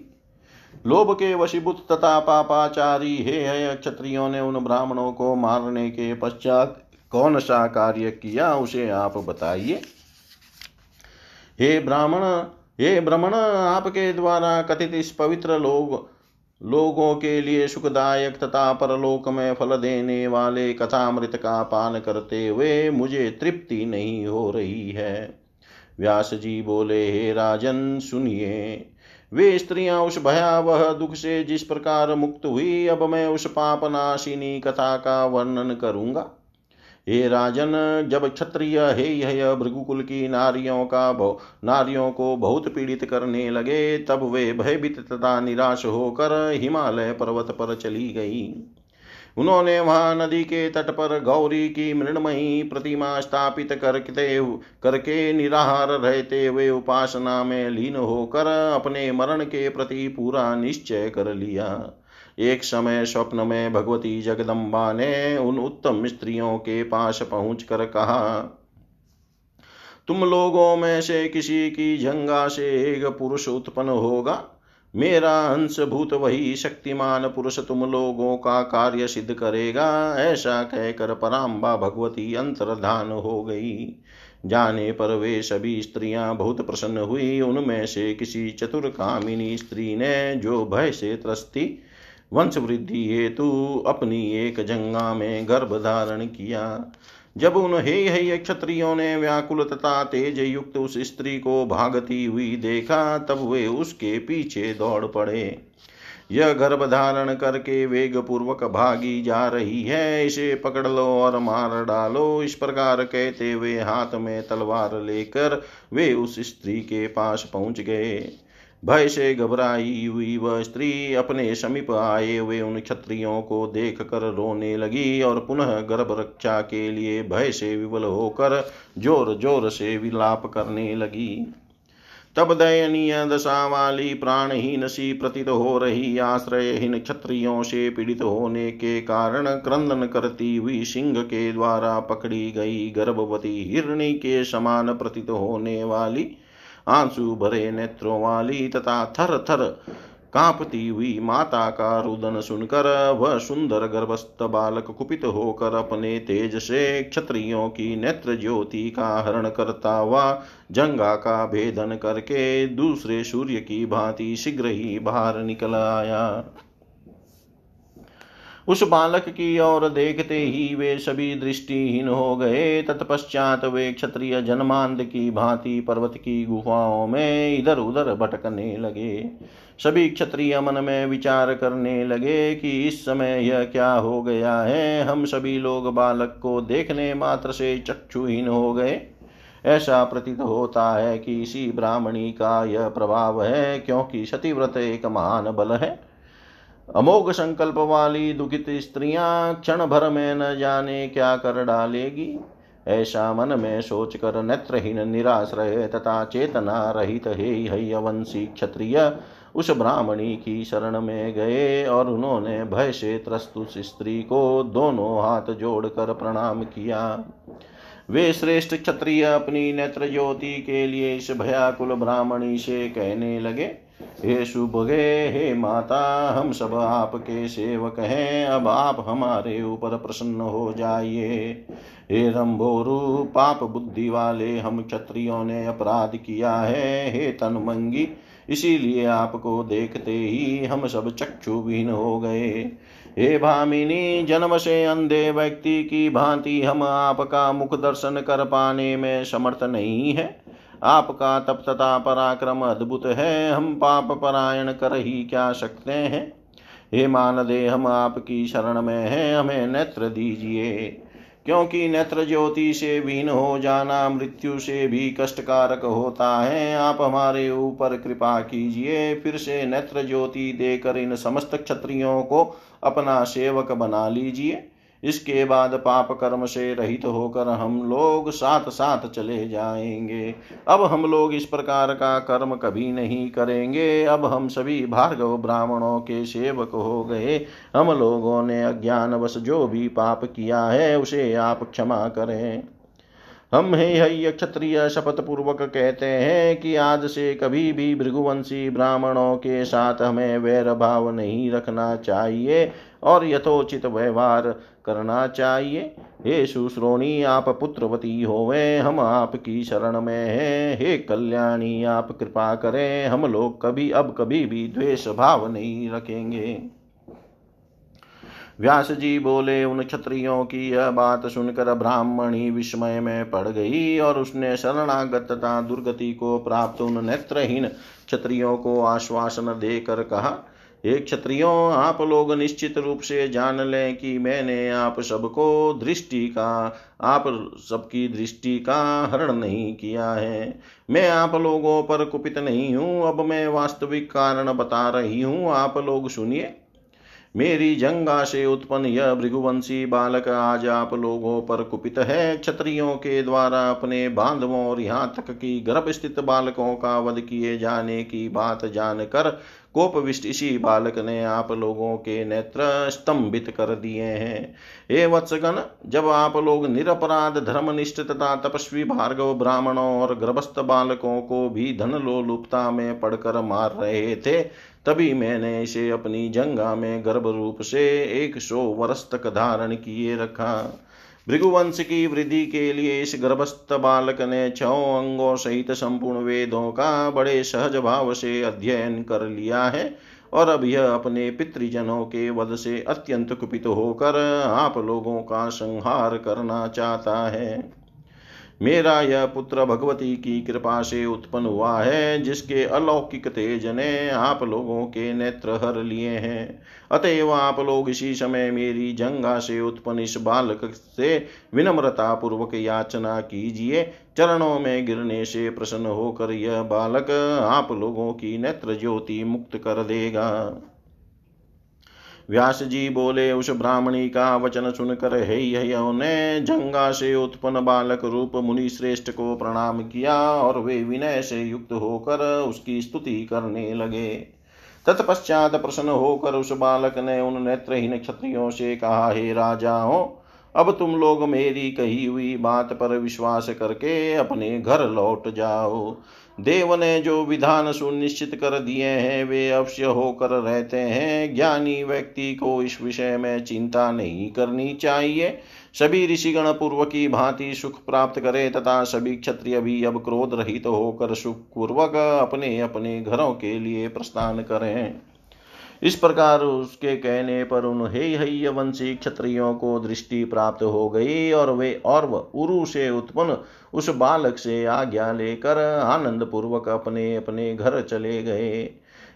लोभ के वशीभूत तथा पापाचारी हेहय क्षत्रियों ने उन ब्राह्मणों को मारने के पश्चात कौन सा कार्य किया उसे आप बताइए। हे ब्राह्मण हे ब्राह्मण आपके द्वारा कथित इस पवित्र लोग लोगों के लिए सुखदायक तथा परलोक में फल देने वाले कथामृत का पान करते हुए मुझे तृप्ति नहीं हो रही है। व्यास जी बोले, हे राजन सुनिए, वे स्त्रियां उस भयावह दुख से जिस प्रकार मुक्त हुई अब मैं उस पापनाशिनी कथा का वर्णन करूंगा। हे राजन, जब क्षत्रिय हेहय भृगुकुल की नारियों का नारियों को बहुत पीड़ित करने लगे तब वे भयभीत तथा निराश होकर हिमालय पर्वत पर चली गईं। उन्होंने वहां नदी के तट पर गौरी की मृण्मयी प्रतिमा स्थापित करते करके निराहार रहते हुए उपासना में लीन होकर अपने मरण के प्रति पूरा निश्चय कर लिया। एक समय स्वप्न में भगवती जगदम्बा ने उन उत्तम स्त्रियों के पास पहुंचकर कहा, तुम लोगों में से किसी की जंगा से एक पुरुष उत्पन्न होगा मेरा अंशभूत वही शक्तिमान पुरुष तुम लोगों का कार्य सिद्ध करेगा। ऐसा कहकर पराम्बा भगवती अंतर्धान हो गई। जाने पर वे सभी स्त्रियां बहुत प्रसन्न हुई। उनमें से किसी चतुर कामिनी स्त्री ने, जो भय से त्रस्ती वंश वृद्धि हेतु अपनी एक जंगा में गर्भ धारण किया। जब उन हेहय क्षत्रियों ने व्याकुल तथा तेज युक्त उस स्त्री को भागती हुई देखा, तब वे उसके पीछे दौड़ पड़े। यह गर्भ धारण करके वेग पूर्वक भागी जा रही है, इसे पकड़ लो और मार डालो। इस प्रकार कहते हुए हाथ में तलवार लेकर वे उस स्त्री के पास पहुंच गए। भय से घबराई हुई वह स्त्री अपने समीप आए हुए उन क्षत्रियों को देखकर रोने लगी और पुनः गर्भ रक्षा के लिए भय से विवल होकर जोर जोर से विलाप करने लगी। तब दयनीय दशा वाली प्राणहीन सी प्रतीत हो रही आश्रयहीन क्षत्रियों से पीड़ित होने के कारण क्रंदन करती हुई सिंह के द्वारा पकड़ी गई गर्भवती हिरणी के समान प्रतीत होने वाली, आंसू भरे नेत्रों वाली तथा थर थर कांपती हुई माता का रुदन सुनकर वह सुंदर गर्भस्थ बालक कुपित होकर अपने तेज से क्षत्रियों की नेत्र ज्योति का हरण करता हुआ जंगा का भेदन करके दूसरे सूर्य की भांति शीघ्र ही बाहर निकल आया। उस बालक की ओर देखते ही वे सभी दृष्टिहीन हो गए। तत्पश्चात वे क्षत्रिय जन्मांध की भांति पर्वत की गुफाओं में इधर उधर भटकने लगे। सभी क्षत्रिय मन में विचार करने लगे कि इस समय यह क्या हो गया है। हम सभी लोग बालक को देखने मात्र से चक्षुहीन हो गए। ऐसा प्रतीत होता है कि इसी ब्राह्मणी का यह प्रभाव है, क्योंकि सतीव्रत एक महान बल है। अमोघ संकल्प वाली दुखित स्त्रियां क्षण भर में न जाने क्या कर डालेगी। ऐसा मन में सोचकर नेत्रहीन निराश्रय तथा चेतना रहित हेहय वंशी क्षत्रिय उस ब्राह्मणी की शरण में गए और उन्होंने भय से त्रस्त उस स्त्री को दोनों हाथ जोड़कर प्रणाम किया। वे श्रेष्ठ क्षत्रिय अपनी नेत्र ज्योति के लिए इस भयाकुल ब्राह्मणी से कहने लगे, हे शुभगे, हे माता, हम सब आपके सेवक हैं, अब आप हमारे ऊपर प्रसन्न हो जाइए। हे रंभोरु, पाप बुद्धि वाले हम क्षत्रियों ने अपराध किया है। हे तनमंगी, इसीलिए आपको देखते ही हम सब चक्षुहीन हो गए। हे भामिनी, जन्म से अंधे व्यक्ति की भांति हम आपका मुख दर्शन कर पाने में समर्थ नहीं है। आपका तप तथा पराक्रम अद्भुत है, हम पाप परायण कर ही क्या सकते हैं। हे मानदे, हम आपकी शरण में हैं, हमें नेत्र दीजिए, क्योंकि नेत्र ज्योति से वीन हो जाना मृत्यु से भी कष्टकारक होता है। आप हमारे ऊपर कृपा कीजिए। फिर से नेत्र ज्योति देकर इन समस्त क्षत्रियों को अपना सेवक बना लीजिए। इसके बाद पाप कर्म से रहित होकर हम लोग साथ साथ चले जाएंगे। अब हम लोग इस प्रकार का कर्म कभी नहीं करेंगे। अब हम सभी भार्गव ब्राह्मणों के सेवक हो गए। हम लोगों ने अज्ञानवश जो भी पाप किया है, उसे आप क्षमा करें। हम हेहय क्षत्रिय शपथ पूर्वक कहते हैं कि आज से कभी भी भृगुवंशी ब्राह्मणों के साथ हमें वैर भाव नहीं रखना चाहिए और यथोचित व्यवहार करना चाहिए। हे सुश्रोणी, आप पुत्रवती होवे, हम आपकी शरण में हैं। हे कल्याणी, आप कृपा करें, हम लोग कभी अब कभी भी द्वेष भाव नहीं रखेंगे। व्यास जी बोले, उन क्षत्रियों की यह बात सुनकर ब्राह्मणी विस्मय में पड़ गई और उसने शरणागत तथा दुर्गति को प्राप्त उन नेत्रहीन क्षत्रियों को आश्वासन देकर कहा, हे क्षत्रियों, आप लोग निश्चित रूप से जान लें कि मैंने आप सबको दृष्टि का आप सबकी दृष्टि का हरण नहीं किया है। मैं आप लोगों पर कुपित नहीं हूँ। अब मैं वास्तविक कारण बता रही हूँ, आप लोग सुनिए। मेरी जंगा से उत्पन्न यह भृगुवंशी बालक आज आप लोगों पर कुपित है। क्षत्रियों के द्वारा अपने बांधवों और यहाँ तक कि गर्भस्थित बालकों का वध किए जाने की बात जानकर कोपविष्ट इसी बालक ने आप लोगों के नेत्र स्तंभित कर दिए हैं। हे वत्सगण, जब आप लोग निरपराध धर्मनिष्ठ तथा तपस्वी भार्गव ब्राह्मणों और गर्भस्थ बालकों को भी धन लोलुपता में पड़कर मार रहे थे, तभी मैंने इसे अपनी जंगा में गर्भ रूप से एक सौ वर्ष तक धारण किए रखा। भृगुवंश की वृद्धि के लिए इस गर्भस्थ बालक ने छह अंगों सहित संपूर्ण वेदों का बड़े सहज भाव से अध्ययन कर लिया है और अब यह अपने पितृजनों के वध से अत्यंत कुपित होकर आप लोगों का संहार करना चाहता है। मेरा यह पुत्र भगवती की कृपा से उत्पन्न हुआ है, जिसके अलौकिक तेज ने आप लोगों के नेत्र हर लिए हैं। अतएव आप लोग इसी समय मेरी जंगा से उत्पन्न इस बालक से विनम्रता पूर्वक याचना कीजिए। चरणों में गिरने से प्रसन्न होकर यह बालक आप लोगों की नेत्र ज्योति मुक्त कर देगा। व्यास जी बोले, उस ब्राह्मणी का वचन सुनकर हेहय ने जंगा से उत्पन्न बालक रूप मुनि श्रेष्ठ को प्रणाम किया और वे विनय से युक्त होकर उसकी स्तुति करने लगे। तत्पश्चात प्रसन्न होकर उस बालक ने उन नेत्रहीन क्षत्रियों से कहा, हे राजाओं, अब तुम लोग मेरी कही हुई बात पर विश्वास करके अपने घर लौट जाओ। देव ने जो विधान सुनिश्चित कर दिए हैं वे अवश्य होकर रहते हैं। ज्ञानी व्यक्ति को इस विषय में चिंता नहीं करनी चाहिए। सभी ऋषिगण पूर्व की भांति सुख प्राप्त करें तथा सभी क्षत्रिय भी अब क्रोध रहित होकर सुखपूर्वक अपने अपने घरों के लिए प्रस्थान करें। इस प्रकार उसके कहने पर उन हेहय वंशी क्षत्रियों को दृष्टि प्राप्त हो गई और वे और उरु से उत्पन्न उस बालक से आज्ञा लेकर आनंद पूर्वक अपने अपने घर चले गए।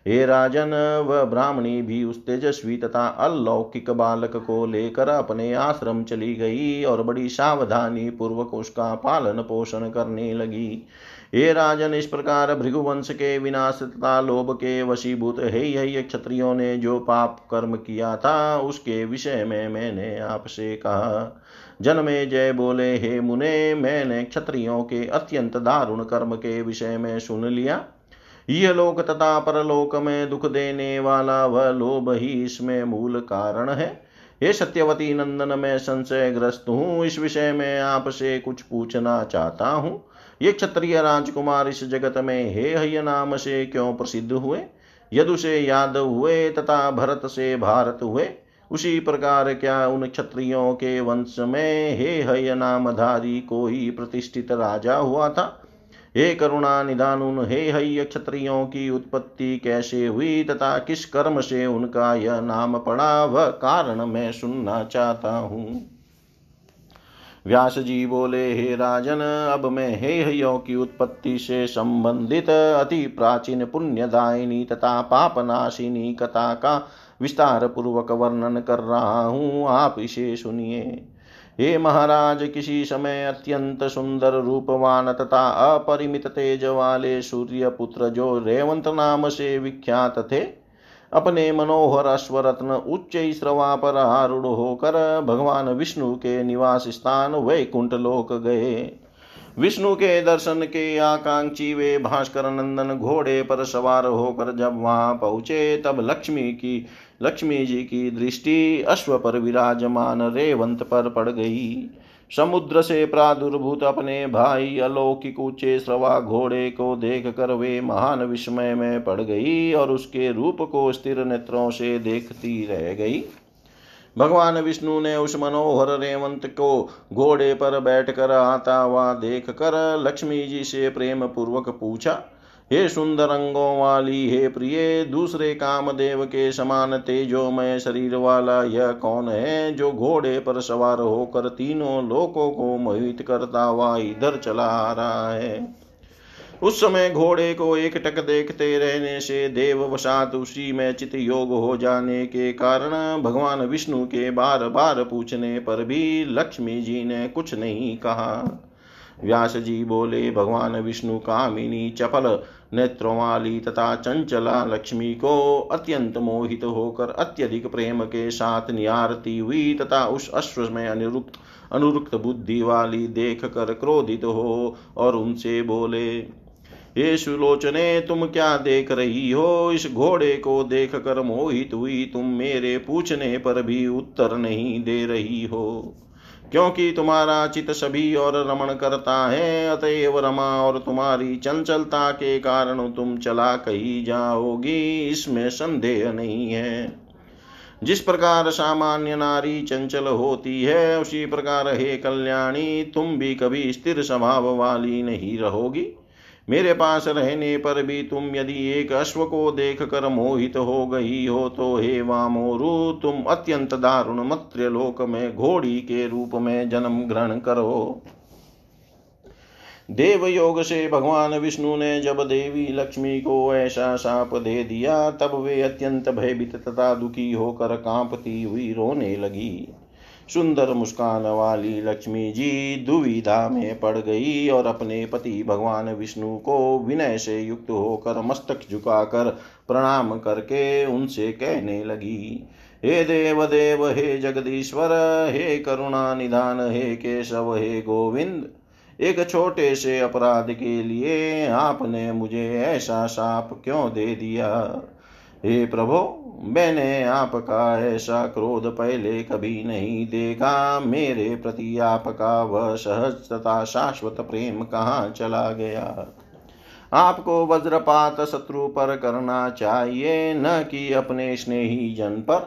हे राजन, वह ब्राह्मणी भी उस तेजस्वी तथा अलौकिक बालक को लेकर अपने आश्रम चली गई और बड़ी सावधानी पूर्वक उसका पालन पोषण करने लगी। हे राजन, इस प्रकार भृगुवंश के विनाश तथा लोभ के वशीभूत हेहय क्षत्रियों ने जो पाप कर्म किया था उसके विषय में मैंने आपसे कहा। जन्मेजय बोले, हे मुने, मैंने क्षत्रियों के अत्यंत दारुण कर्म के विषय में सुन लिया। यह लोक तथा परलोक में दुख देने वाला वह लोभ ही इसमें मूल कारण है। हे सत्यवती नंदन, मैं संशयग्रस्त हूँ। इस विषय में आपसे कुछ पूछना चाहता हूँ। ये क्षत्रिय राजकुमार इस जगत में हेहय नाम से क्यों प्रसिद्ध हुए? यदु से यादव हुए तथा भरत से भारत हुए। उसी प्रकार क्या उन क्षत्रियों के वंश में हेहय नामधारी कोई प्रतिष्ठित राजा हुआ था? हे करुणा निधान, उन हेहय क्षत्रियों की उत्पत्ति कैसे हुई तथा किस कर्म से उनका यह नाम पड़ा, वह कारण मैं सुनना चाहता हूँ। व्यास जी बोले, हे राजन, अब मैं हेहयों की उत्पत्ति से संबंधित अति प्राचीन पुण्यदायिनी तथा पापनाशिनी कथा का विस्तार पूर्वक वर्णन कर रहा हूँ, आप इसे सुनिए। हे महाराज, किसी समय अत्यंत सुंदर रूपवान तथा अपरिमित तेज वाले सूर्यपुत्र जो रेवंत नाम से विख्यात थे, अपने मनोहर अश्वरत्न उच्चैश्रवा पर आरूढ़ होकर भगवान विष्णु के निवास स्थान वैकुंठ लोक गए। विष्णु के दर्शन के आकांक्षी वे भास्कर नंदन घोड़े पर सवार होकर जब वहां पहुँचे, तब लक्ष्मी की लक्ष्मी जी की दृष्टि अश्व पर विराजमान रेवंत पर पड़ गई। समुद्र से प्रादुर्भूत अपने भाई अलौकिक उच्चैश्रवा घोड़े को देखकर वे महान विस्मय में पड़ गई और उसके रूप को स्थिर नेत्रों से देखती रह गई। भगवान विष्णु ने उस मनोहर रेवंत को घोड़े पर बैठकर आता हुआ देखकर लक्ष्मी जी से प्रेम पूर्वक पूछा, हे सुंदर अंगों वाली, हे प्रिय, दूसरे कामदेव के समान तेजोमय शरीर वाला यह कौन है जो घोड़े पर सवार होकर तीनों लोकों को मोहित करता हुआ इधर चला आ रहा है? उस समय घोड़े को एक टक देखते रहने से देववशात उसी में चित योग हो जाने के कारण भगवान विष्णु के बार बार पूछने पर भी लक्ष्मी जी ने कुछ नहीं कहा। व्यास जी बोले, भगवान विष्णु कामिनी चपल नेत्रों वाली तथा चंचला लक्ष्मी को अत्यंत मोहित होकर अत्यधिक प्रेम के साथ निहारती हुई तथा उस अश्व में अनुरुक्त अनुरुक्त बुद्धि वाली देख कर क्रोधित हो और उनसे बोले, हे सुलोचने, तुम क्या देख रही हो? इस घोड़े को देख कर मोहित हुई तुम मेरे पूछने पर भी उत्तर नहीं दे रही हो। क्योंकि तुम्हारा चित सभी और रमण करता है, अतएव रमा और तुम्हारी चंचलता के कारण तुम चला कहीं जाओगी, इसमें संदेह नहीं है। जिस प्रकार सामान्य नारी चंचल होती है, उसी प्रकार हे कल्याणी तुम भी कभी स्थिर स्वभाव वाली नहीं रहोगी। मेरे पास रहने पर भी तुम यदि एक अश्व को देख कर मोहित हो गई हो तो हे वामोरु तुम अत्यंत दारुण मर्त्यलोक में घोड़ी के रूप में जन्म ग्रहण करो। देव योग से भगवान विष्णु ने जब देवी लक्ष्मी को ऐसा शाप दे दिया तब वे अत्यंत भयभीत तथा दुखी होकर कांपती हुई रोने लगी। सुंदर मुस्कान वाली लक्ष्मी जी दुविधा में पड़ गई और अपने पति भगवान विष्णु को विनय से युक्त होकर मस्तक झुकाकर प्रणाम करके उनसे कहने लगी, हे देव देव, हे जगदीश्वर, हे करुणा निधान, हे केशव, हे गोविंद, एक छोटे से अपराध के लिए आपने मुझे ऐसा शाप क्यों दे दिया। हे प्रभो, मैंने आपका ऐसा क्रोध पहले कभी नहीं देखा, मेरे प्रति आपका वह सहज तथा शाश्वत प्रेम कहाँ चला गया। आपको वज्रपात शत्रु पर करना चाहिए, न कि अपने स्नेही जन पर।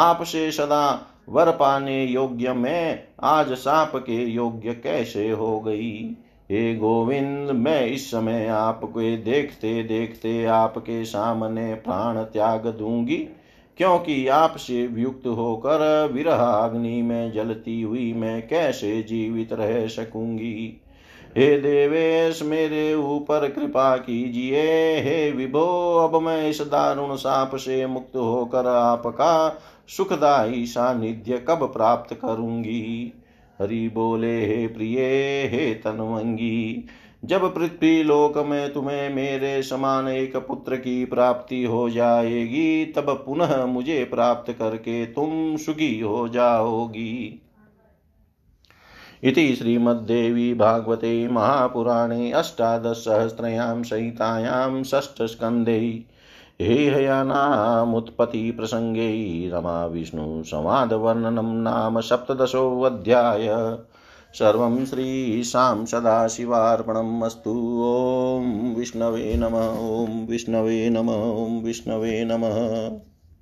आपसे सदा वर पाने योग्य में आज साप के योग्य कैसे हो गई। हे गोविंद, मैं इस समय आपके देखते देखते आपके सामने प्राण त्याग दूंगी, क्योंकि आपसे युक्त होकर विरह अग्नि में जलती हुई मैं कैसे जीवित रह सकूंगी। हे देवेश, मेरे ऊपर कृपा कीजिए। हे विभो, अब मैं इस दारुण साप से मुक्त होकर आपका सुखदायी सानिध्य कब प्राप्त करूंगी। हरि बोले हे प्रिय, हे तनवंगी, जब पृथ्वी लोक में तुम्हें मेरे समान एक पुत्र की प्राप्ति हो जाएगी तब पुनः मुझे प्राप्त करके तुम सुखी हो जाओगी। इति श्रीमद्देवी भागवते महापुराणे अष्टादशसहस्रयां संहितायां षष्ठस्कन्धे हेहयानामुत्पत्तिप्रसङ्गे रमाविष्णुसंवादवर्णनं नाम सप्तदशोऽध्याय। सर्वं श्रीशां सदाशिवार्पणम् अस्तु। ॐ विष्णवे नमः। ॐ विष्णवे नमः। ॐ विष्णवे नमः।